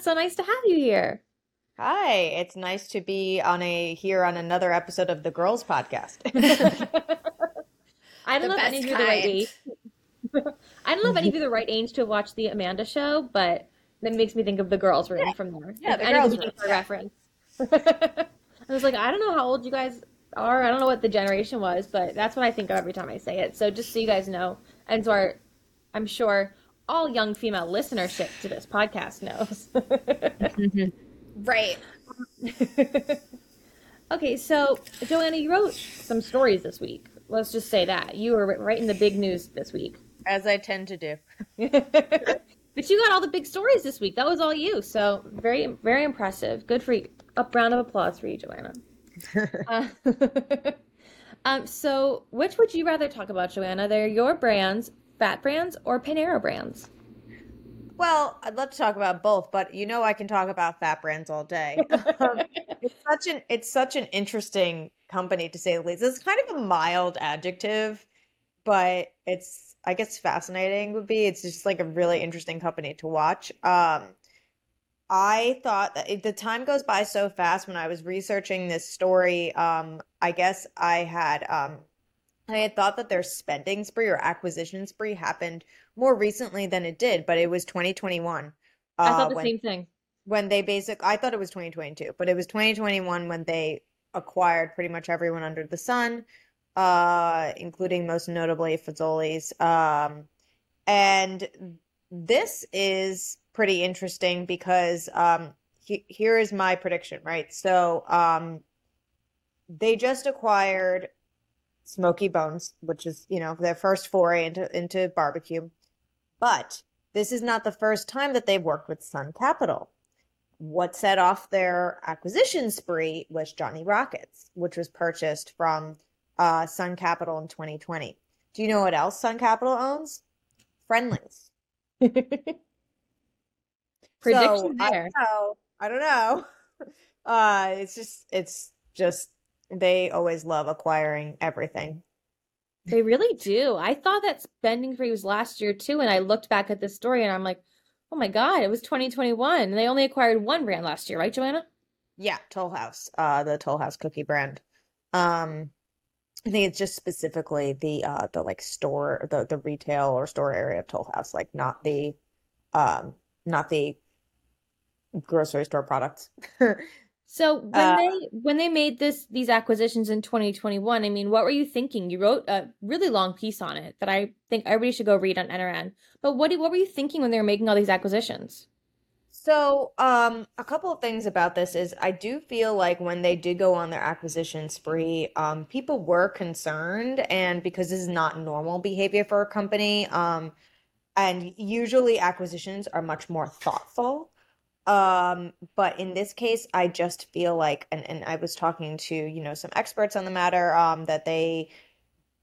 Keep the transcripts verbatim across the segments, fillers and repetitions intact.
So nice to have you here. Hi, it's nice to be on a here on another episode of the Girls Podcast. I don't know if any of you the right age. I don't know if any of you the right age to watch the Amanda Show, but that makes me think of the Girls Room yeah. from there. Yeah, the Girls Room for reference. I was like, I don't know how old you guys are. I don't know what the generation was, but that's what I think of every time I say it. So just so you guys know, and so our, I'm sure all young female listenership to this podcast knows. Mm-hmm. Right. Okay, so Joanna, you wrote some stories this week. Let's just say that. You were right in the big news this week. As I tend to do. But you got all the big stories this week. That was all you. So very, very impressive. Good for you. A round of applause for you, Joanna. uh, um, so which would you rather talk about, Joanna? They're your brands, Fat Brands or Panera Brands? Well, I'd love to talk about both, but you know I can talk about Fat Brands all day. um, it's such an it's such an interesting company, to say the least. It's kind of a mild adjective, but it's, I guess, fascinating would be. It's just like a really interesting company to watch. Um, I thought that it, the time goes by so fast. When I was researching this story, um, I guess I had um, I had thought that their spending spree or acquisition spree happened more recently than it did, but it was twenty twenty-one. Uh, I thought the when, same thing. When they basic, I thought it was twenty twenty-two, but it was twenty twenty-one when they acquired pretty much everyone under the sun, uh, including most notably Fazoli's. Um, and this is pretty interesting because um, he, here is my prediction, right? So um, they just acquired Smokey Bones, which is, you know, their first foray into, into barbecue. But this is not the first time that they've worked with Sun Capital. What set off their acquisition spree was Johnny Rockets, which was purchased from uh, Sun Capital in twenty twenty. Do you know what else Sun Capital owns? Friendly's. Prediction so, there. I don't know. Uh, it's just, it's just, they always love acquiring everything. They really do. I thought that spending spree was last year too, and I looked back at this story and I'm like, oh my God, it was twenty twenty-one. And they only acquired one brand last year, right, Joanna? Yeah, Toll House, uh, the Toll House cookie brand. Um, I think it's just specifically the uh, the like store, the the retail or store area of Toll House, like not the um, not the grocery store products. So when uh, they when they made this these acquisitions in twenty twenty-one, I mean, what were you thinking? You wrote a really long piece on it that I think everybody should go read on N R N. But what do, what were you thinking when they were making all these acquisitions? So um, a couple of things about this is I do feel like when they did go on their acquisition spree, um, people were concerned, and because this is not normal behavior for a company, um, and usually acquisitions are much more thoughtful. Um, but in this case, I just feel like, and, and I was talking to, you know, some experts on the matter, um, that they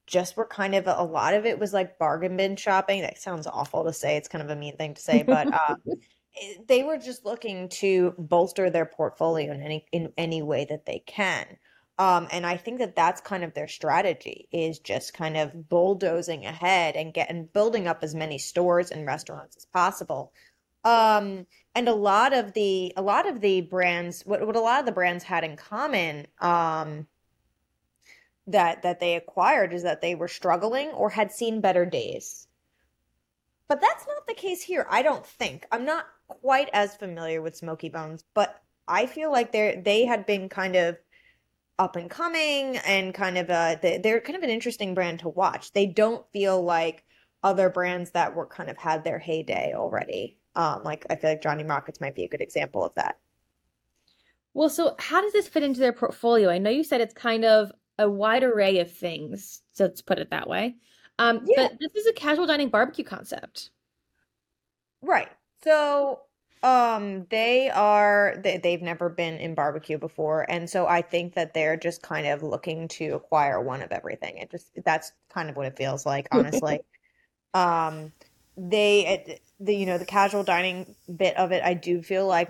just were kind of, a lot of it was like bargain bin shopping. That sounds awful to say. It's kind of a mean thing to say, but, um, they were just looking to bolster their portfolio in any, in any way that they can. Um, and I think that that's kind of their strategy, is just kind of bulldozing ahead and get, and building up as many stores and restaurants as possible. Um, and a lot of the, a lot of the brands, what, what a lot of the brands had in common, um, that, that they acquired is that they were struggling or had seen better days, but that's not the case here. I don't think. I'm not quite as familiar with Smokey Bones, but I feel like they're, they had been kind of up and coming and kind of a, they're kind of an interesting brand to watch. They don't feel like other brands that were kind of had their heyday already. Um, like, I feel like Johnny Rockets might be a good example of that. Well, so how does this fit into their portfolio? I know you said it's kind of a wide array of things, so let's put it that way. Um, yeah. But this is a casual dining barbecue concept. Right. So um, they are, they, they've never been in barbecue before. And so I think that they're just kind of looking to acquire one of everything. It just, that's kind of what it feels like, honestly. um, they, the, you know, the casual dining bit of it, I do feel like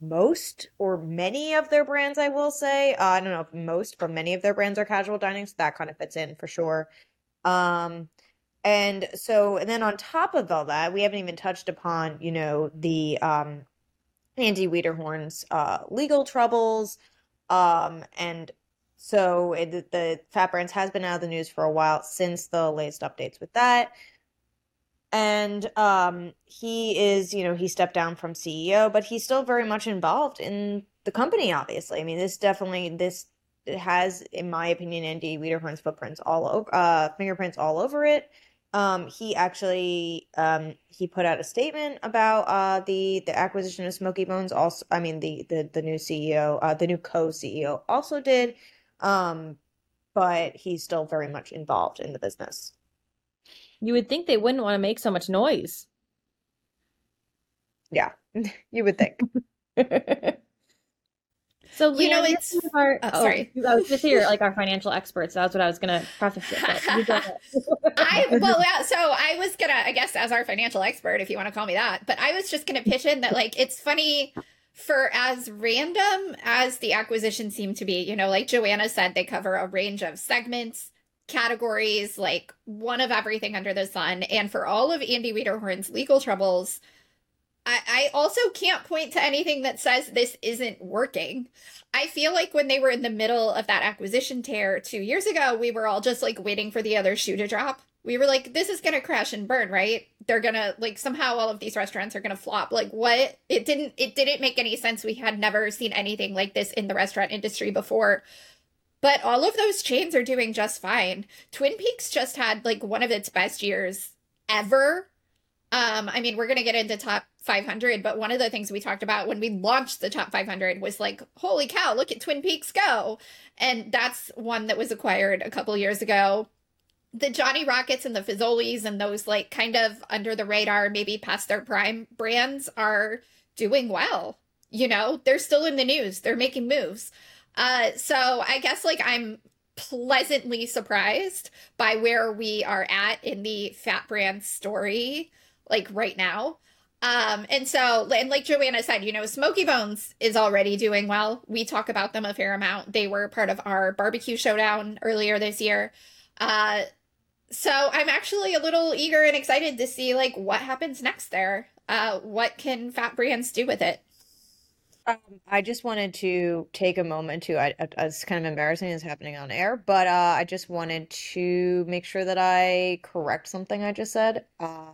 most or many of their brands, I will say, uh, I don't know if most, but many of their brands are casual dining. So that kind of fits in for sure. Um, and so, and then on top of all that, we haven't even touched upon, you know, the, um, Andy Wiederhorn's uh, legal troubles. Um, and so it, the Fat Brands has been out of the news for a while since the latest updates with that. And um, he is, you know, he stepped down from C E O, but he's still very much involved in the company, obviously. I mean, this definitely, this has, in my opinion, Andy Wiederhorn's footprints all over, uh, fingerprints all over it. Um, he actually, um, he put out a statement about uh, the, the acquisition of Smokey Bones. Also, I mean, the, the, the new C E O, uh, the new co-C E O also did, um, but he's still very much involved in the business. You would think they wouldn't want to make so much noise. Yeah, you would think. So, Leigh, you know, it's our, oh, oh, sorry. I was just here, like our financial experts. That's what I was going to preface it. I well, so I was gonna, I guess, as our financial expert, if you want to call me that. But I was just gonna pitch in that, like, it's funny, for as random as the acquisitions seem to be. You know, like Joanna said, they cover a range of segments, categories, like one of everything under the sun. And for all of Andy Wiederhorn's legal troubles, I also can't point to anything that says this isn't working. I feel like when they were in the middle of that acquisition tear two years ago, we were all just like waiting for the other shoe to drop. We were like, this is going to crash and burn, right? They're going to, like, somehow all of these restaurants are going to flop. Like, what? It didn't, it didn't make any sense. We had never seen anything like this in the restaurant industry before. But all of those chains are doing just fine. Twin Peaks just had like one of its best years ever. Um, I mean, we're going to get into top five hundred, but one of the things we talked about when we launched the top five hundred was like, holy cow, look at Twin Peaks go. And that's one that was acquired a couple years ago. The Johnny Rockets and the Fazoli's and those like kind of under the radar, maybe past their prime brands are doing well. You know, they're still in the news. They're making moves. Uh, so I guess like I'm pleasantly surprised by where we are at in the Fat Brands story, like right now. Um, and so, and like Joanna said, you know, Smokey Bones is already doing well. We talk about them a fair amount. They were part of our barbecue showdown earlier this year. Uh, so I'm actually a little eager and excited to see like what happens next there. Uh, what can Fat Brands do with it? Um, I just wanted to take a moment to, I, I, it's kind of embarrassing it's happening on air, but uh, I just wanted to make sure that I correct something I just said. Uh,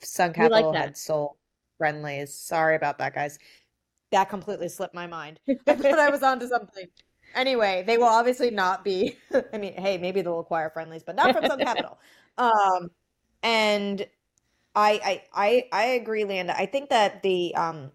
Sun Capital like had sold Friendly's. Sorry about that, guys. That completely slipped my mind. I thought I was onto something. Anyway, they will obviously not be. I mean, hey, maybe they'll acquire Friendly's, but not from Sun Capital. Um, and I, I, I, I agree, Landa. I think that the um,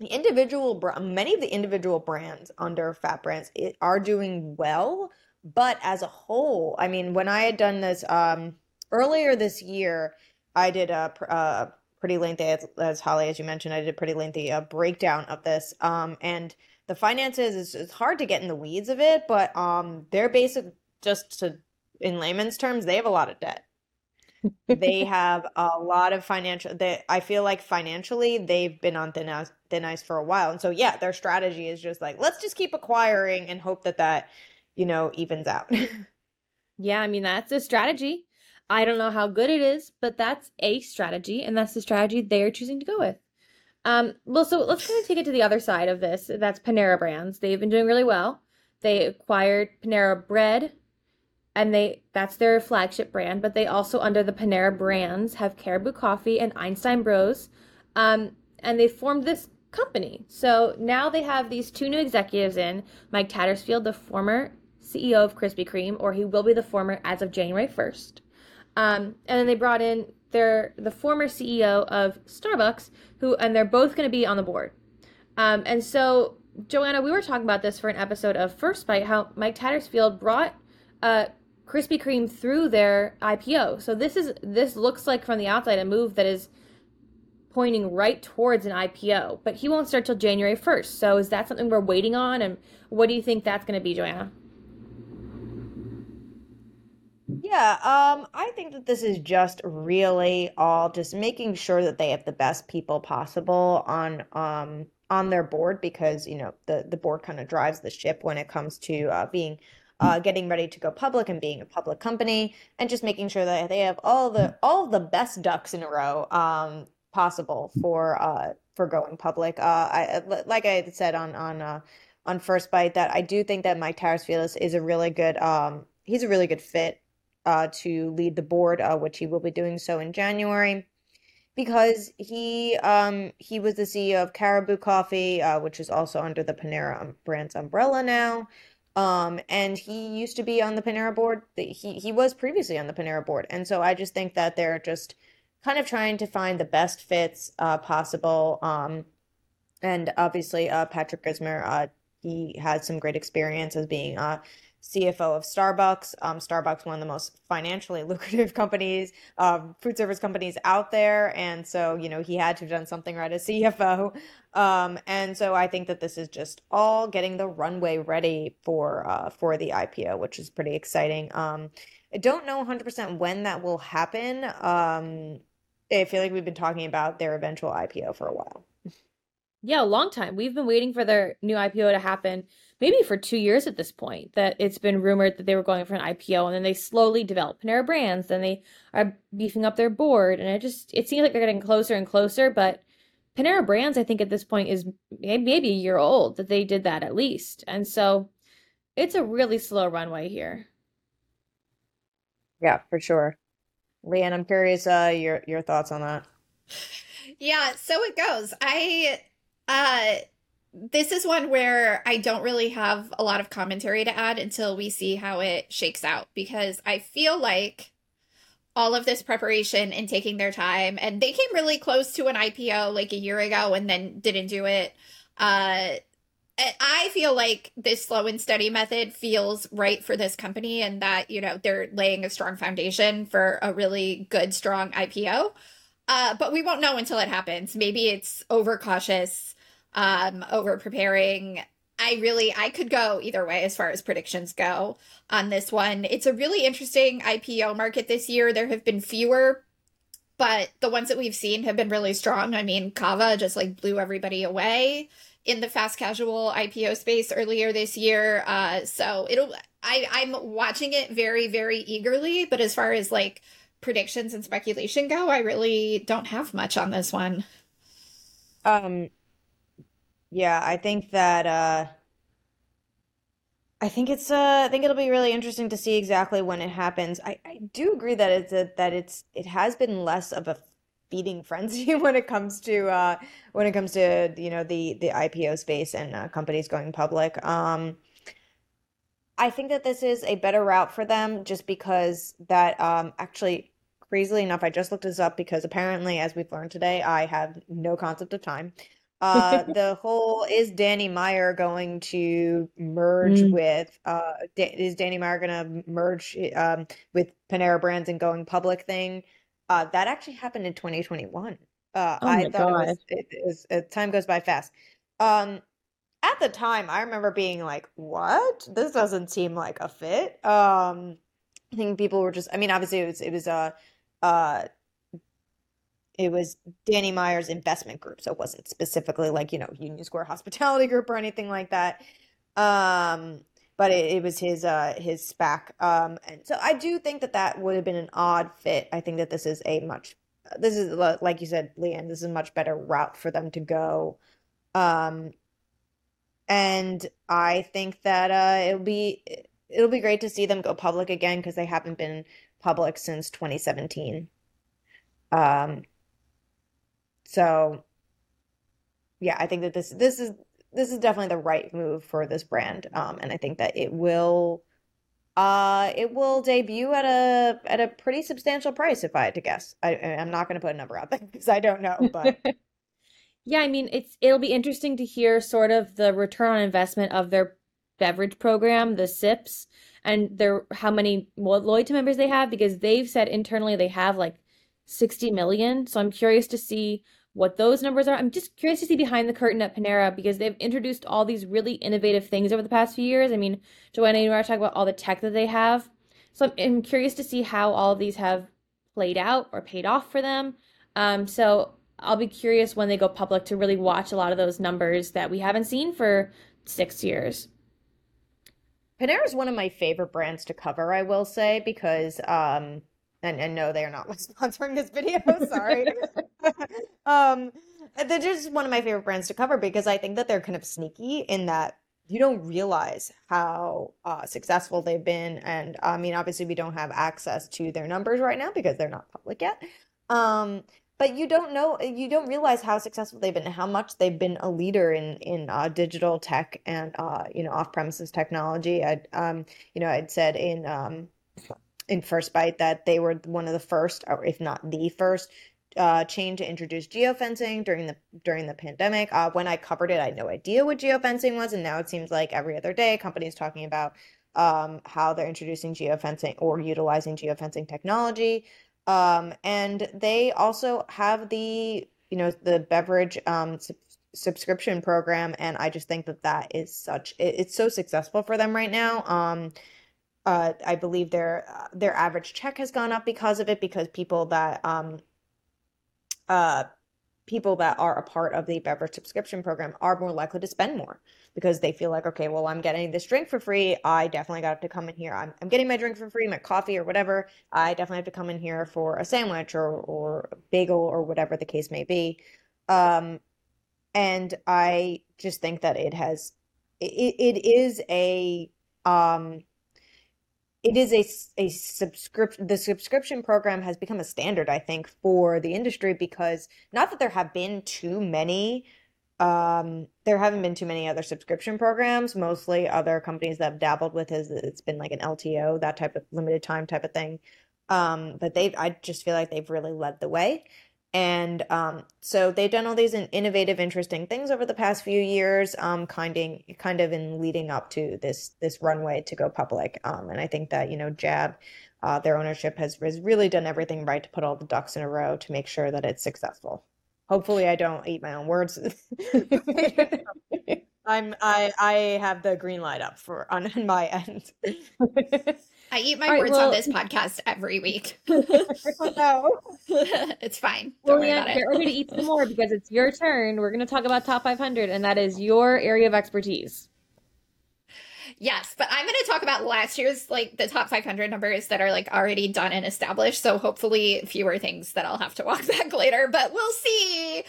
the individual, many of the individual brands under Fat Brands it, are doing well, but as a whole, I mean, when I had done this um, earlier this year. I did a, a pretty lengthy, as, as Holly, as you mentioned, I did a pretty lengthy uh, breakdown of this. Um, and the finances, is it's hard to get in the weeds of it, but um, they're basic, just to, in layman's terms, they have a lot of debt. They have a lot of financial, they, I feel like financially, they've been on thin ice, thin ice for a while. And so, yeah, their strategy is just like, let's just keep acquiring and hope that that, you know, evens out. Yeah, I mean, that's a strategy. I don't know how good it is, but that's a strategy, and that's the strategy they're choosing to go with. Um, well, so let's kind of take it to the other side of this. That's Panera Brands. They've been doing really well. They acquired Panera Bread, and they that's their flagship brand, but they also, under the Panera Brands, have Caribou Coffee and Einstein Bros, um, and they formed this company. So now they have these two new executives in, Mike Tattersfield, the former C E O of Krispy Kreme, or he will be the former as of January first. Um, and then they brought in their the former C E O of Starbucks, who and they're both going to be on the board. Um, and so, Joanna, we were talking about this for an episode of First Bite, how Mike Tattersfield brought uh, Krispy Kreme through their I P O. So this is this looks like from the outside a move that is pointing right towards an I P O, but he won't start till January first. So is that something we're waiting on? And what do you think that's going to be, Joanna? Yeah, um, I think that this is just really all just making sure that they have the best people possible on um, on their board, because, you know, the, the board kind of drives the ship when it comes to uh, being uh, getting ready to go public and being a public company, and just making sure that they have all the all the best ducks in a row um, possible for uh, for going public. Uh, I like I said on on uh, on First Bite that I do think that Mike Tattersfield is, is a really good um, he's a really good fit uh, to lead the board, uh, which he will be doing so in January, because he um, he was the C E O of Caribou Coffee, uh, which is also under the Panera Brands umbrella now. Um, and he used to be on the Panera board. He he was previously on the Panera board. And so I just think that they're just kind of trying to find the best fits uh, possible. Um, and obviously, uh, Patrick Grismer, uh, he has some great experience as being uh, C F O of Starbucks. Um, Starbucks, one of the most financially lucrative companies, um, food service companies out there. And so, you know, he had to have done something right as C F O. Um, and so I think that this is just all getting the runway ready for uh, for the I P O, which is pretty exciting. Um, I don't know one hundred percent when that will happen. Um, I feel like we've been talking about their eventual I P O for a while. Yeah, a long time. We've been waiting for their new I P O to happen maybe for two years at this point, that it's been rumored that they were going for an I P O, and then they slowly develop Panera Brands, then they are beefing up their board, and it just, it seems like they're getting closer and closer, but Panera Brands, I think at this point, is maybe a year old that they did that at least. And so it's a really slow runway here. Yeah, for sure. Leigh Anne, I'm curious uh, your, your thoughts on that. Yeah, so it goes. I... Uh, this is one where I don't really have a lot of commentary to add until we see how it shakes out, because I feel like all of this preparation and taking their time, and they came really close to an I P O like a year ago and then didn't do it. Uh, I feel like this slow and steady method feels right for this company, and that, you know, they're laying a strong foundation for a really good, strong I P O. Uh, but we won't know until it happens. Maybe it's overcautious, um, over preparing. I really, I could go either way as far as predictions go on this one. It's a really interesting I P O market this year. There have been fewer, but the ones that we've seen have been really strong. I mean, Kava just like blew everybody away in the fast casual I P O space earlier this year. Uh, so it'll, I, I'm watching it very, very eagerly, but as far as like predictions and speculation go, I really don't have much on this one. Um, yeah, I think that uh, I think it's uh, I think it'll be really interesting to see exactly when it happens. I, I do agree that it's a, that it's it has been less of a feeding frenzy when it comes to uh, when it comes to you know the the I P O space and uh, companies going public. Um, I think that this is a better route for them, just because that um, actually, crazily enough, I just looked this up because apparently, as we've learned today, I have no concept of time. Uh, the whole, is Danny Meyer going to merge mm. with, uh, is Danny Meyer going to merge um, with Panera Brands and going public thing? Uh, that actually happened in twenty twenty-one. Uh, oh I thought it was, it, it was, it, time goes by fast. Um, At the time, I remember being like, what? This doesn't seem like a fit. Um, I think people were just, I mean, obviously it was, it was, uh, uh, it was Danny Meyer's investment group. So it wasn't specifically like, you know, Union Square Hospitality Group or anything like that. Um, but it, it was his, uh, his SPAC. Um, and so I do think that that would have been an odd fit. I think that this is a much, this is, like you said, Leigh Anne, this is a much better route for them to go. Um, And I think that uh, it'll be it'll be great to see them go public again, because they haven't been public since twenty seventeen. Um. So, yeah, I think that this this is this is definitely the right move for this brand, um, and I think that it will uh it will debut at a at a pretty substantial price, if I had to guess. I, I'm not going to put a number out there because I don't know, but. Yeah, I mean, it's it'll be interesting to hear sort of the return on investment of their beverage program, the sips, and their how many loyalty members they have, because they've said internally they have like sixty million. So I'm curious to see what those numbers are. I'm just curious to see behind the curtain at Panera, because they've introduced all these really innovative things over the past few years. I mean, Joanna, you and I are talking about all the tech that they have. So I'm, I'm curious to see how all of these have played out or paid off for them. Um, so... I'll be curious when they go public to really watch a lot of those numbers that we haven't seen for six years. Panera is one of my favorite brands to cover, I will say, because, um, and, and no, they are not sponsoring this video, sorry. Um, they're just one of my favorite brands to cover because I think that they're kind of sneaky in that you don't realize how uh, successful they've been. And I mean, obviously we don't have access to their numbers right now because they're not public yet. Um, but you don't know, you don't realize how successful they've been and how much they've been a leader in, in uh, digital tech and, uh, you know, off-premises technology. I'd, um, you know, I'd said in, um, in First Bite that they were one of the first, or if not the first, Uh, chain to introduce geofencing during the during the pandemic. Uh, when I covered it, I had no idea what geofencing was, and now it seems like every other day, companies talking about um, how they're introducing geofencing or utilizing geofencing technology. Um, and they also have the you know the beverage um, sub- subscription program, and I just think that that is such it, it's so successful for them right now. Um, uh, I believe their their average check has gone up because of it, because people that um, Uh, people that are a part of the beverage subscription program are more likely to spend more because they feel like, okay, well, I'm getting this drink for free. I definitely got to come in here. I'm, I'm getting my drink for free, my coffee or whatever. I definitely have to come in here for a sandwich or, or a bagel or whatever the case may be. Um, and I just think that it has, it, it is a, um, It is a, a subscription, the subscription program has become a standard, I think, for the industry because not that there have been too many, um, there haven't been too many other subscription programs. Mostly other companies that have dabbled with is it's been like an L T O, that type of limited time type of thing. Um, but they, I just feel like they've really led the way. And um, so they've done all these innovative, interesting things over the past few years, um, kind of, kind of in leading up to this this runway to go public. Um, and I think that you know, Jab, uh, their ownership has, has really done everything right to put all the ducks in a row to make sure that it's successful. Hopefully, I don't eat my own words. I'm I I have the green light up for on my end. I eat my all words right, well, on this podcast every week. No. It's fine. Don't well, worry yeah, about it. We're going to eat some more because it's your turn. We're going to talk about Top five hundred, and that is your area of expertise. Yes, but I'm going to talk about last year's, like, the Top five hundred numbers that are, like, already done and established, so hopefully fewer things that I'll have to walk back later, but we'll see.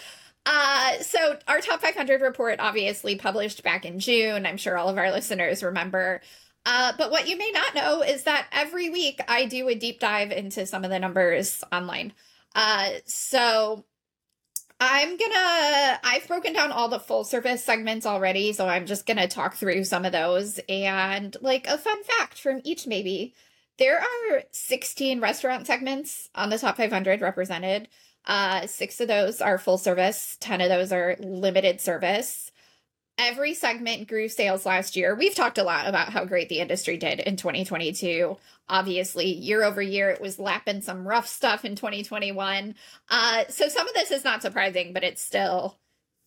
Uh, so our Top five hundred report obviously published back in June. I'm sure all of our listeners remember. Uh, but what you may not know is that every week I do a deep dive into some of the numbers online. Uh, so I'm gonna, I've broken down all the full service segments already. So I'm just gonna talk through some of those and like a fun fact from each maybe. There are sixteen restaurant segments on the Top five hundred represented. Uh, six of those are full service. ten of those are limited service. Every segment grew sales last year. We've talked a lot about how great the industry did in twenty twenty-two. Obviously, year over year, it was lapping some rough stuff in twenty twenty-one. Uh, so some of this is not surprising, but it's still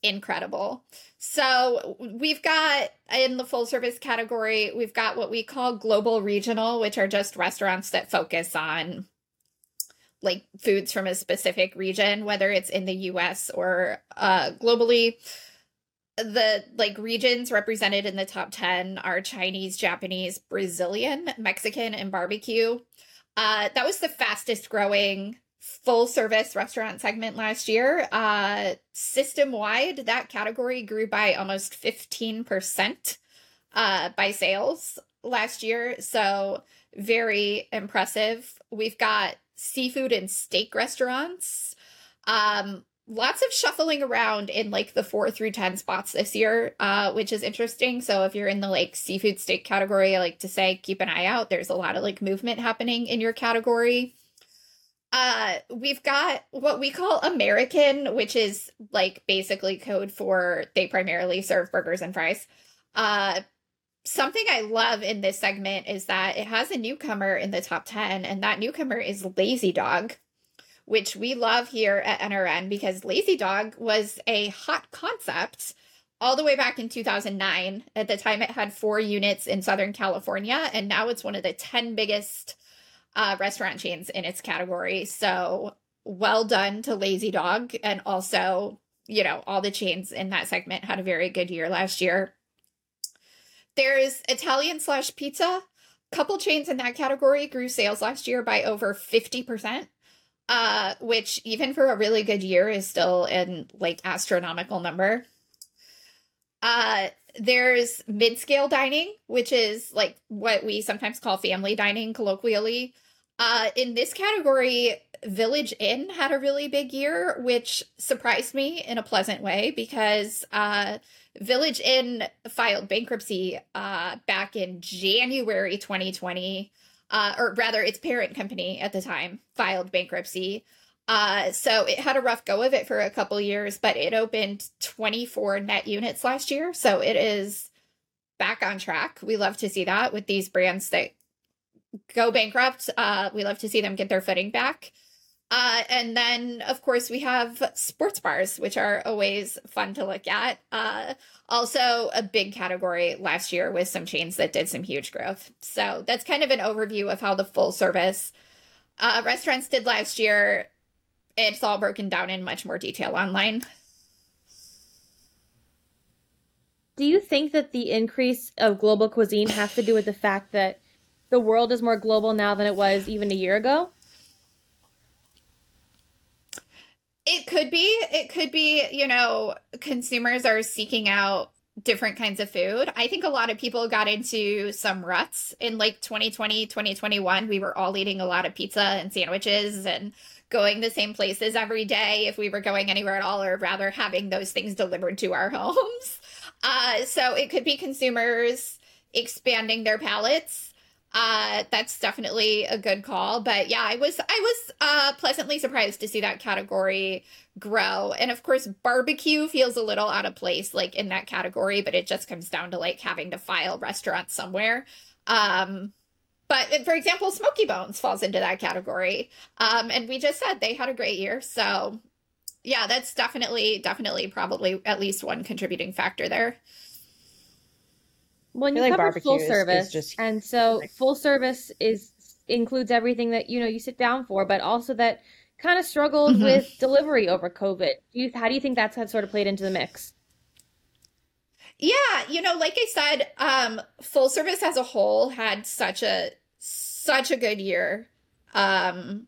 incredible. So we've got in the full service category, we've got what we call global regional, which are just restaurants that focus on like foods from a specific region, whether it's in the U S or uh, globally. The like regions represented in the top ten are Chinese, Japanese, Brazilian, Mexican, and barbecue. Uh, that was the fastest growing full service restaurant segment last year. Uh, system wide, that category grew by almost fifteen percent uh, by sales last year. So very impressive. We've got seafood and steak restaurants. Um, Lots of shuffling around in like the four through ten spots this year, uh, which is interesting. So if you're in the like seafood steak category, I like to say, keep an eye out. There's a lot of like movement happening in your category. Uh, we've got what we call American, which is like basically code for they primarily serve burgers and fries. Uh, something I love in this segment is that it has a newcomer in the top ten, and that newcomer is Lazy Dog, which we love here at N R N because Lazy Dog was a hot concept all the way back in two thousand nine. At the time, it had four units in Southern California, and now it's one of the ten biggest uh, restaurant chains in its category. So well done to Lazy Dog. And also, you know, all the chains in that segment had a very good year last year. There's Italian slash pizza. Couple chains in that category grew sales last year by over fifty percent. uh, which even for a really good year is still in like astronomical number. Uh, there's mid-scale dining, which is like what we sometimes call family dining colloquially. Uh, in this category, Village Inn had a really big year, which surprised me in a pleasant way because uh, Village Inn filed bankruptcy uh, back in January twenty twenty, uh, or rather its parent company at the time filed bankruptcy. Uh, so it had a rough go of it for a couple years, but it opened twenty-four net units last year. So it is back on track. We love to see that with these brands that go bankrupt. Uh, we love to see them get their footing back. Uh, and then, of course, we have sports bars, which are always fun to look at. Uh, also, a big category last year with some chains that did some huge growth. So that's kind of an overview of how the full service uh, restaurants did last year. It's all broken down in much more detail online. Do you think that the increase of global cuisine has to do with the fact that the world is more global now than it was even a year ago? It could be. It could be, you know, consumers are seeking out different kinds of food. I think a lot of people got into some ruts in like twenty twenty, twenty twenty-one. We were all eating a lot of pizza and sandwiches and going the same places every day if we were going anywhere at all, or rather having those things delivered to our homes. Uh, so it could be consumers expanding their palates. Uh, that's definitely a good call. But yeah, I was I was uh, pleasantly surprised to see that category grow. And of course, barbecue feels a little out of place like in that category, but it just comes down to like having to file restaurants somewhere. Um, but for example, Smokey Bones falls into that category. Um, and we just said they had a great year. So yeah, that's definitely, definitely probably at least one contributing factor there. Well, you like cover full is, service, is just... and so full service is includes everything that, you know, you sit down for, but also that kind of struggled mm-hmm. with delivery over COVID. You, how do you think that's sort of played into the mix? Yeah, you know, like I said, um, full service as a whole had such a such a good year um,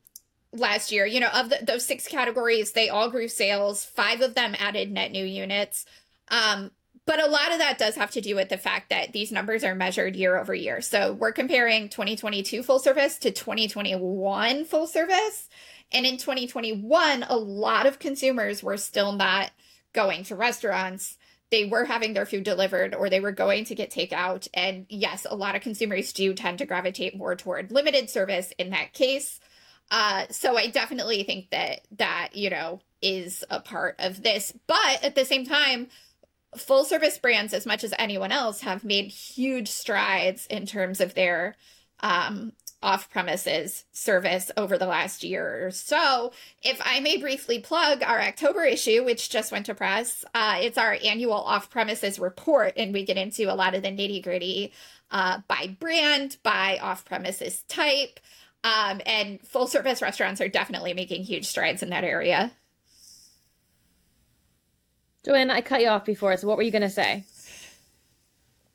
last year. You know, of the, those six categories, they all grew sales. Five of them added net new units. Um, But a lot of that does have to do with the fact that these numbers are measured year over year. So we're comparing twenty twenty-two full service to twenty twenty-one full service. And in twenty twenty-one, a lot of consumers were still not going to restaurants. They were having their food delivered or they were going to get takeout. And yes, a lot of consumers do tend to gravitate more toward limited service in that case. Uh, so I definitely think that that, you know, is a part of this. But at the same time, full service brands, as much as anyone else, have made huge strides in terms of their um, off-premises service over the last year or so. If I may briefly plug our October issue, which just went to press, uh, it's our annual off-premises report, and we get into a lot of the nitty-gritty uh, by brand, by off-premises type, um, and full-service restaurants are definitely making huge strides in that area. Joanna, I cut you off before, so what were you going to say?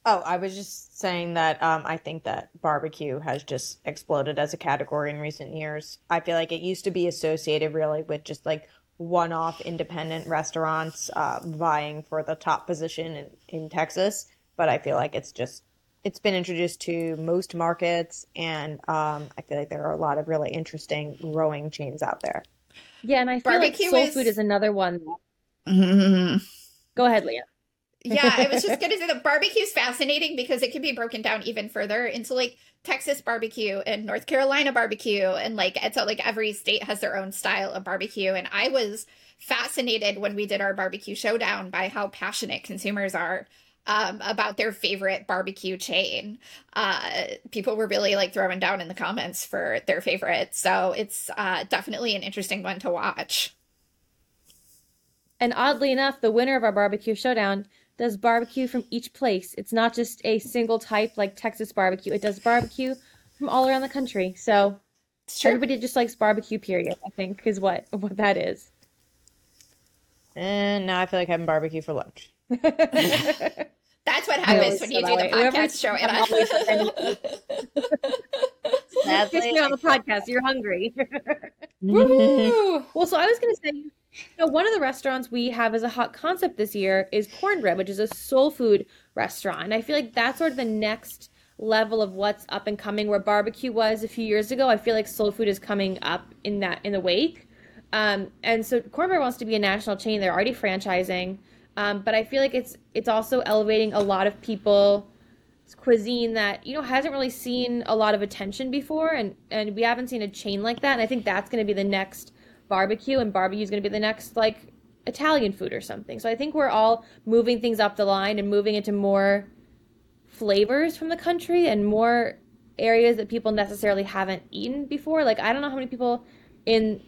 Oh, I was just saying that um, I think that barbecue has just exploded as a category in recent years. I feel like it used to be associated really with just like one-off independent restaurants uh, vying for the top position in, in Texas, but I feel like it's just, it's been introduced to most markets, and um, I feel like there are a lot of really interesting growing chains out there. Yeah, and I feel barbecue like soul is... food is another one. Mm-hmm. Go ahead, Leah. Yeah, I was just going to say the barbecue is fascinating because it can be broken down even further into like Texas barbecue and North Carolina barbecue. And like, it's so, like every state has their own style of barbecue. And I was fascinated when we did our barbecue showdown by how passionate consumers are um, about their favorite barbecue chain. Uh, people were really like throwing down in the comments for their favorite. So it's uh, definitely an interesting one to watch. And oddly enough, the winner of our barbecue showdown does barbecue from each place. It's not just a single type like Texas barbecue. It does barbecue from all around the country. So sure. Everybody just likes barbecue, period, I think, is what, what that is. And now I feel like having barbecue for lunch. That's what happens when you do the podcast show. And I... Kiss me on the podcast. You're hungry. Woo-hoo! Well, so I was going to say, you know, one of the restaurants we have as a hot concept this year is Cornbread, which is a soul food restaurant. And I feel like that's sort of the next level of what's up and coming. Where barbecue was a few years ago, I feel like soul food is coming up in that in the wake. Um, and so Cornbread wants to be a national chain. They're already franchising. Um, but I feel like it's it's also elevating a lot of people. Cuisine that, you know, hasn't really seen a lot of attention before, and and we haven't seen a chain like that. And I think that's going to be the next barbecue, and barbecue is going to be the next like Italian food or something. So I think we're all moving things up the line and moving into more flavors from the country and more areas that people necessarily haven't eaten before. Like, I don't know how many people in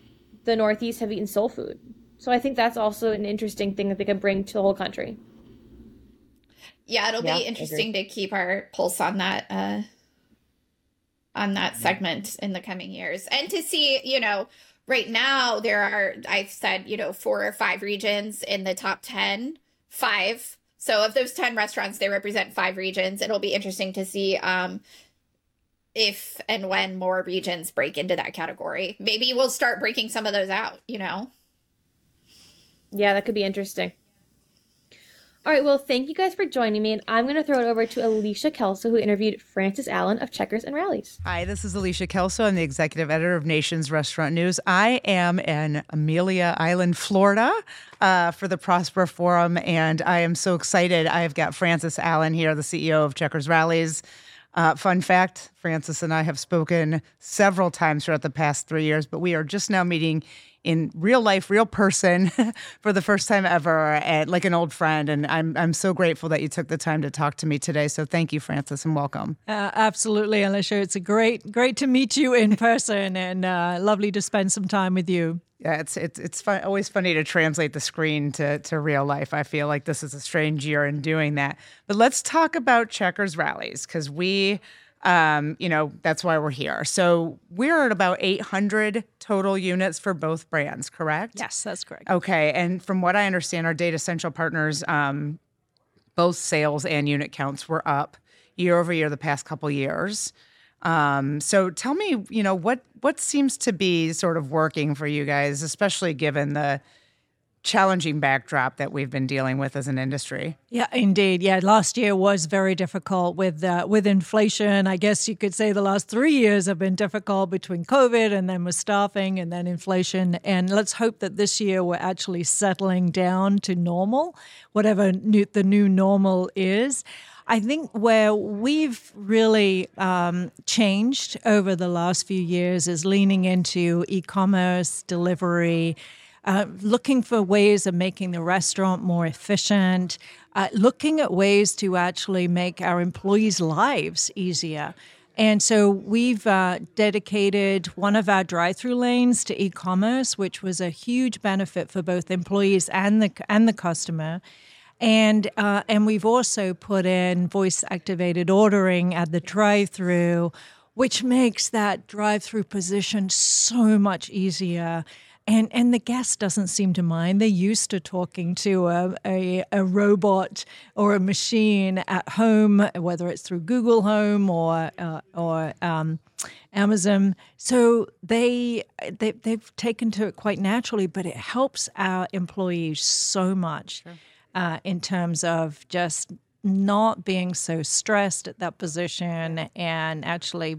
the Northeast have eaten soul food. So I think that's also an interesting thing that they could bring to the whole country. Yeah, it'll yeah, be interesting to keep our pulse on that, uh, on that segment in the coming years, and to see, you know, right now there are, I've said, you know, four or five regions in the top ten, five. So of those ten restaurants, they represent five regions. It'll be interesting to see, um, if and when more regions break into that category. Maybe we'll start breaking some of those out, you know? Yeah, that could be interesting. All right, well, thank you guys for joining me, and I'm going to throw it over to Alicia Kelso, who interviewed Frances Allen of Checkers and Rally's. Hi, this is Alicia Kelso. I'm the executive editor of Nation's Restaurant News. I am in Amelia Island, Florida, uh, for the Prosper Forum, and I am so excited. I've got Frances Allen here, the C E O of Checkers Rally's. Uh, fun fact, Frances and I have spoken several times throughout the past three years, but we are just now meeting in real life, real person for the first time ever, at, like an old friend. And I'm I'm so grateful that you took the time to talk to me today. So thank you, Frances, and welcome. Uh, absolutely, Alicia. It's a great, great to meet you in person, and uh, lovely to spend some time with you. Yeah, it's it's it's fun, always funny to translate the screen to, to real life. I feel like this is a strange year in doing that. But let's talk about Checkers Rally's, because we, um, you know, that's why we're here. So we're at about eight hundred total units for both brands, correct? Yes, that's correct. Okay, and from what I understand, our Data Central partners, um, both sales and unit counts were up year over year the past couple years. Um, so tell me, you know, what, what seems to be sort of working for you guys, especially given the challenging backdrop that we've been dealing with as an industry? Yeah, indeed. Yeah, last year was very difficult with uh, with inflation. I guess you could say the last three years have been difficult, between COVID and then with staffing and then inflation. And let's hope that this year we're actually settling down to normal, whatever new, the new normal is. I think where we've really um, changed over the last few years is leaning into e-commerce, delivery, uh, looking for ways of making the restaurant more efficient, uh, looking at ways to actually make our employees' lives easier. And so we've uh, dedicated one of our drive-through lanes to e-commerce, which was a huge benefit for both employees and the and the customer. And uh, and we've also put in voice-activated ordering at the drive-through, which makes that drive-through position so much easier. And and the guest doesn't seem to mind. They're used to talking to a, a, a robot or a machine at home, whether it's through Google Home or uh, or um, Amazon. So they, they, they've taken to it quite naturally, but it helps our employees so much. Sure. Uh, in terms of just not being so stressed at that position and actually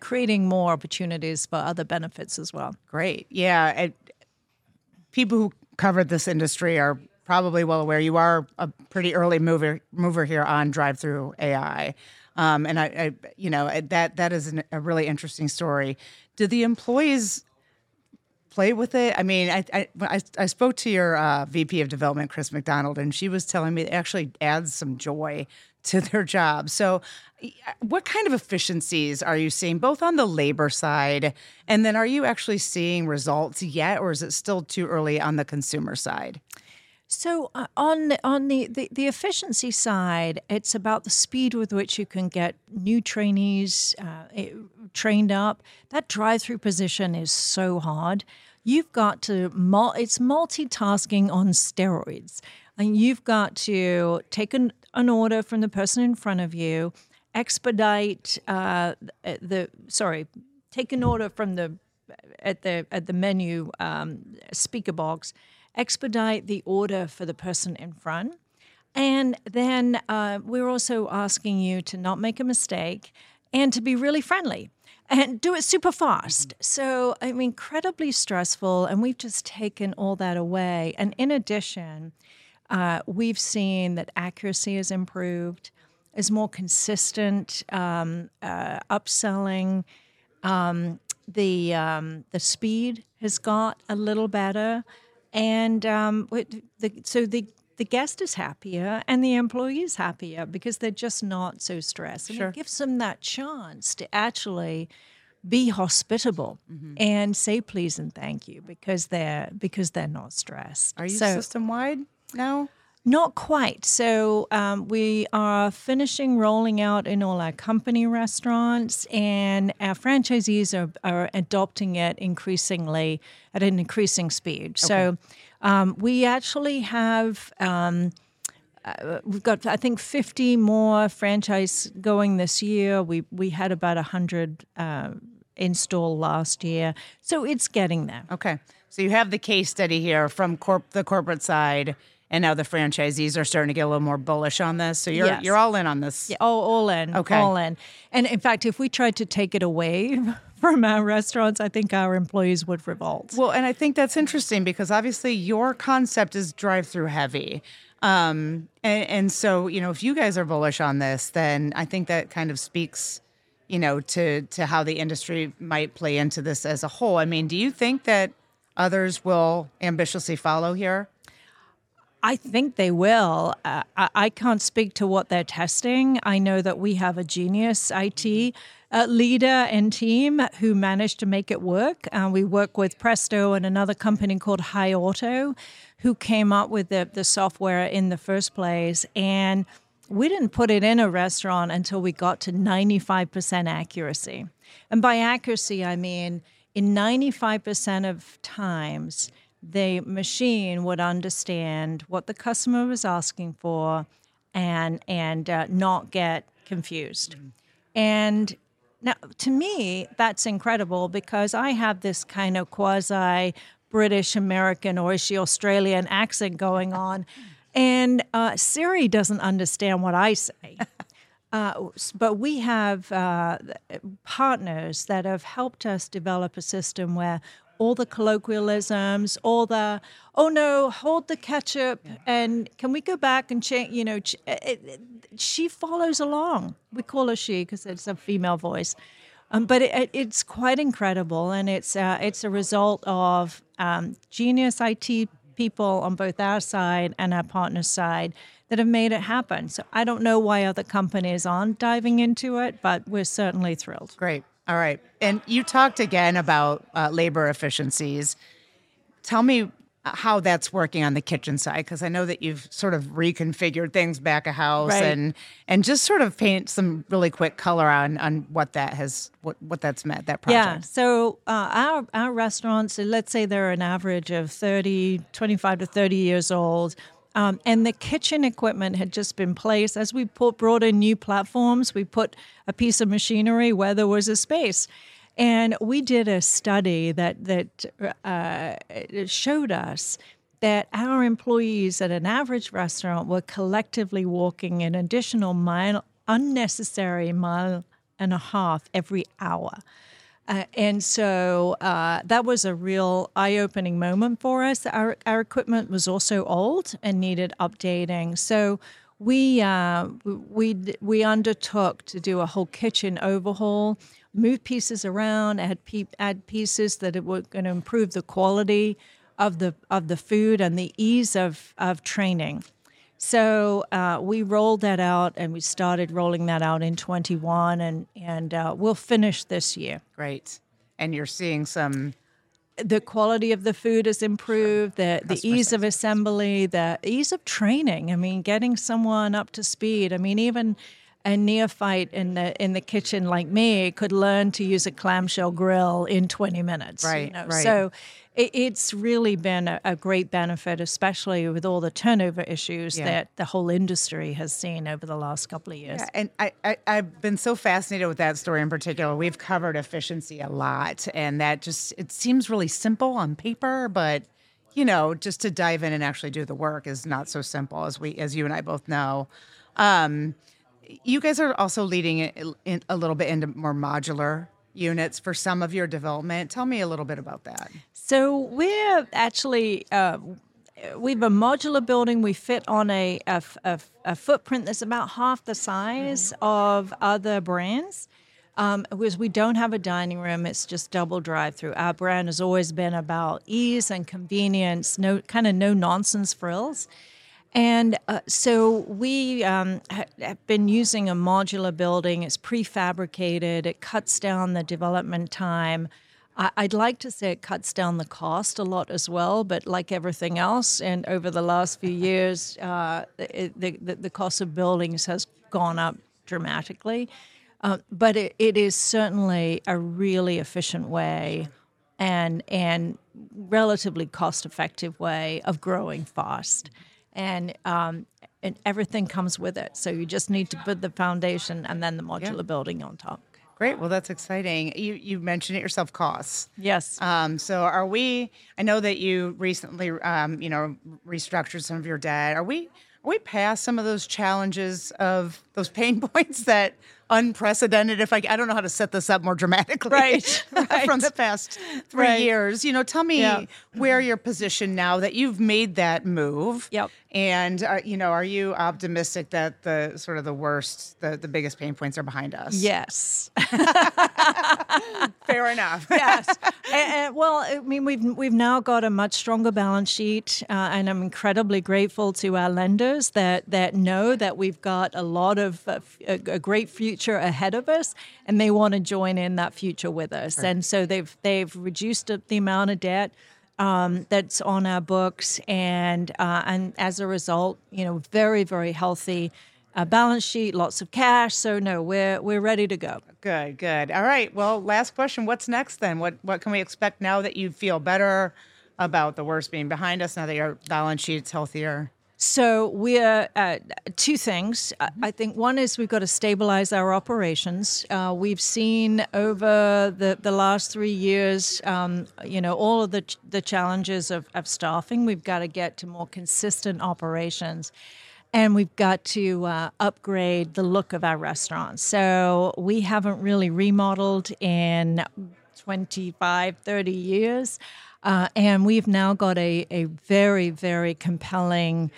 creating more opportunities for other benefits as well. Great. Yeah. It, people who cover this industry are probably well aware. You are a pretty early mover, mover here on drive-through A I. Um, and, I, I, you know, that that is an, a really interesting story. Do the employees play with it? I mean, I I, I spoke to your uh, V P of development, Chris McDonald, and she was telling me it actually adds some joy to their job. So what kind of efficiencies are you seeing, both on the labor side, and then are you actually seeing results yet, or is it still too early on the consumer side? So uh, on on the, the, the efficiency side, it's about the speed with which you can get new trainees uh, it, trained up. That drive-through position is so hard. You've got to mul- – it's multitasking on steroids. And you've got to take an, an order from the person in front of you, expedite uh, the – sorry, take an order from the at the at the menu um, speaker box, expedite the order for the person in front. And then uh, we're also asking you to not make a mistake and to be really friendly and do it super fast. So I'm incredibly stressful, and we've just taken all that away. And in addition, uh, we've seen that accuracy has improved, is more consistent, um, uh, upselling. Um, the um, the speed has got a little better, and um, it, the, so the the guest is happier and the employee is happier because they're just not so stressed. And sure. It gives them that chance to actually be hospitable mm-hmm. and say please and thank you because they're because they're not stressed. Are you so, system wide now? Not quite. So um, we are finishing rolling out in all our company restaurants, and our franchisees are, are adopting it increasingly at an increasing speed. Okay. So um, we actually have um, uh, we've got I think fifty more franchise going this year. We we had about a hundred uh, install last year, so it's getting there. Okay, so you have the case study here from corp the corporate side. And now the franchisees are starting to get a little more bullish on this. So you're yes. you're all in on this. Yeah, oh, all in. Okay. All in. And in fact, if we tried to take it away from our restaurants, I think our employees would revolt. Well, and I think that's interesting because obviously your concept is drive-through heavy. Um, and, and so, you know, if you guys are bullish on this, then I think that kind of speaks, you know, to, to how the industry might play into this as a whole. I mean, do you think that others will ambitiously follow here? I think they will. Uh, I, I can't speak to what they're testing. I know that we have a genius I T uh, leader and team who managed to make it work. Uh, we work with Presto and another company called Hi Auto, who came up with the, the software in the first place. And we didn't put it in a restaurant until we got to ninety-five percent accuracy. And by accuracy, I mean in ninety-five percent of times, the machine would understand what the customer was asking for and and uh, not get confused. Mm-hmm. And now, to me, that's incredible because I have this kind of quasi-British American or is she Australian accent going on, and uh, Siri doesn't understand what I say. Uh, but we have uh, partners that have helped us develop a system where all the colloquialisms, all the, oh no, hold the ketchup, yeah. and can we go back and change, you know, ch- it, it, she follows along. We call her she because it's a female voice. Um, but it, it, it's quite incredible, and it's, uh, it's a result of um, genius I T people on both our side and our partner side that have made it happen. So I don't know why other companies aren't diving into it, but we're certainly thrilled. Great. All right. And you talked again about uh, labor efficiencies. Tell me how that's working on the kitchen side, because I know that you've sort of reconfigured things back a house right. and and just sort of paint some really quick color on on what that has, what, what that's meant, that project. Yeah. So uh, our, our restaurants, let's say they're an average of thirty, twenty-five to thirty years old. Um, and the kitchen equipment had just been placed. As we put, brought in new platforms, we put a piece of machinery where there was a space. And we did a study that, that uh, showed us that our employees at an average restaurant were collectively walking an additional mile, unnecessary mile and a half every hour. Uh, and so uh, that was a real eye-opening moment for us. Our our equipment was also old and needed updating. So we uh, we we undertook to do a whole kitchen overhaul, move pieces around, add pe- add pieces that it were going to improve the quality of the of the food and the ease of of training. So uh, we rolled that out, and we started rolling that out in twenty-one, and and uh, we'll finish this year. Great, and you're seeing some. The quality of the food has improved. Sure. The the Customer ease of assembly, the ease of training. I mean, getting someone up to speed. I mean, even a neophyte in the in the kitchen like me could learn to use a clamshell grill in twenty minutes. Right, you know? right. So it, it's really been a, a great benefit, especially with all the turnover issues yeah. that the whole industry has seen over the last couple of years. Yeah, and I, I, I've been so fascinated with that story in particular. We've covered efficiency a lot, and that just, it seems really simple on paper, but you know, just to dive in and actually do the work is not so simple, as we, as you and I both know. Um, You guys are also leading a little bit into more modular units for some of your development. Tell me a little bit about that. So we're actually, uh, we have a modular building. We fit on a, a, a, a footprint that's about half the size of other brands. Um, because we don't have a dining room, it's just double drive-through. Our brand has always been about ease and convenience, no kind of no-nonsense frills. And uh, so we um, ha- have been using a modular building. It's prefabricated. It cuts down the development time. I- I'd like to say it cuts down the cost a lot as well, but like everything else, and over the last few years, uh, it, the, the, the cost of buildings has gone up dramatically. Uh, but it, it is certainly a really efficient way and, and relatively cost-effective way of growing fast. And um, and everything comes with it. So you just need to put the foundation and then the modular yeah. building on top. Great. Well, that's exciting. You you mentioned it yourself, costs. Yes. Um, so are we? I know that you recently, um, you know, restructured some of your debt. Are we? Are we past some of those challenges of those pain points that unprecedented? If I I don't know how to set this up more dramatically, right? right. From the past three right. years, you know, tell me yeah. where you're positioned now that you've made that move. Yep. And uh, you know, are you optimistic that the sort of the worst, the, the biggest pain points are behind us? Yes. Fair enough. yes. And, and, well, I mean, we've we've now got a much stronger balance sheet, uh, and I'm incredibly grateful to our lenders. That that know that we've got a lot of uh, a, a great future ahead of us, and they want to join in that future with us. Right. And so they've they've reduced the amount of debt um, that's on our books, and uh, and as a result, you know, very very healthy uh, balance sheet, lots of cash. So no, we're we're ready to go. Good, good. All right. Well, last question. What's next then? What what can we expect now that you feel better about the worst being behind us? Now that your balance sheet's healthier. So we're uh, two things. I think one is we've got to stabilize our operations. Uh, we've seen over the, the last three years, um, you know, all of the ch- the challenges of, of staffing. We've got to get to more consistent operations, and we've got to uh, upgrade the look of our restaurants. So we haven't really remodeled in twenty-five, thirty years, uh, and we've now got a a very very compelling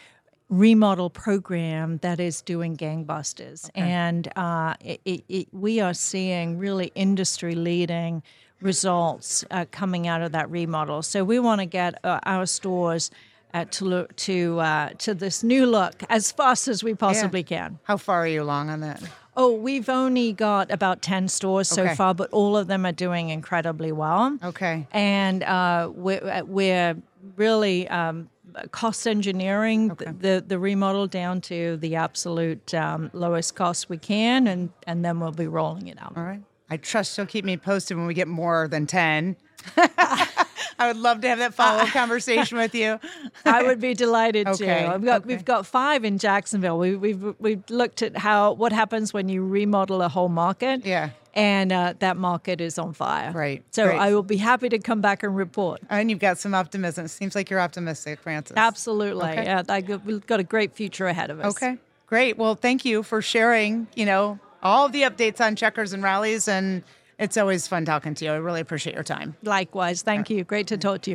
remodel program that is doing gangbusters. Okay. And uh, it, it, it, we are seeing really industry-leading results uh, coming out of that remodel. So we want to get uh, our stores uh, to look to uh, to this new look as fast as we possibly yeah. can. How far are you along on that? Oh, we've only got about ten stores so okay. far, but all of them are doing incredibly well. Okay. And uh, we're, we're really um, cost engineering okay. the, the remodel down to the absolute um, lowest cost we can, and, and then we'll be rolling it out. All right. I trust you'll keep me posted when we get more than ten. I would love to have that follow-up conversation with you. I would be delighted okay. to. I've got, okay. We've got five in Jacksonville. We, we've we've looked at how what happens when you remodel a whole market. Yeah. And uh, that market is on fire. Right. So right. I will be happy to come back and report. And you've got some optimism. It seems like you're optimistic, Frances. Absolutely. Okay. Yeah, I, we've got a great future ahead of us. Okay, great. Well, thank you for sharing, you know, all the updates on Checkers and Rally's, and it's always fun talking to you. I really appreciate your time. Likewise. Thank you. Great to talk to you.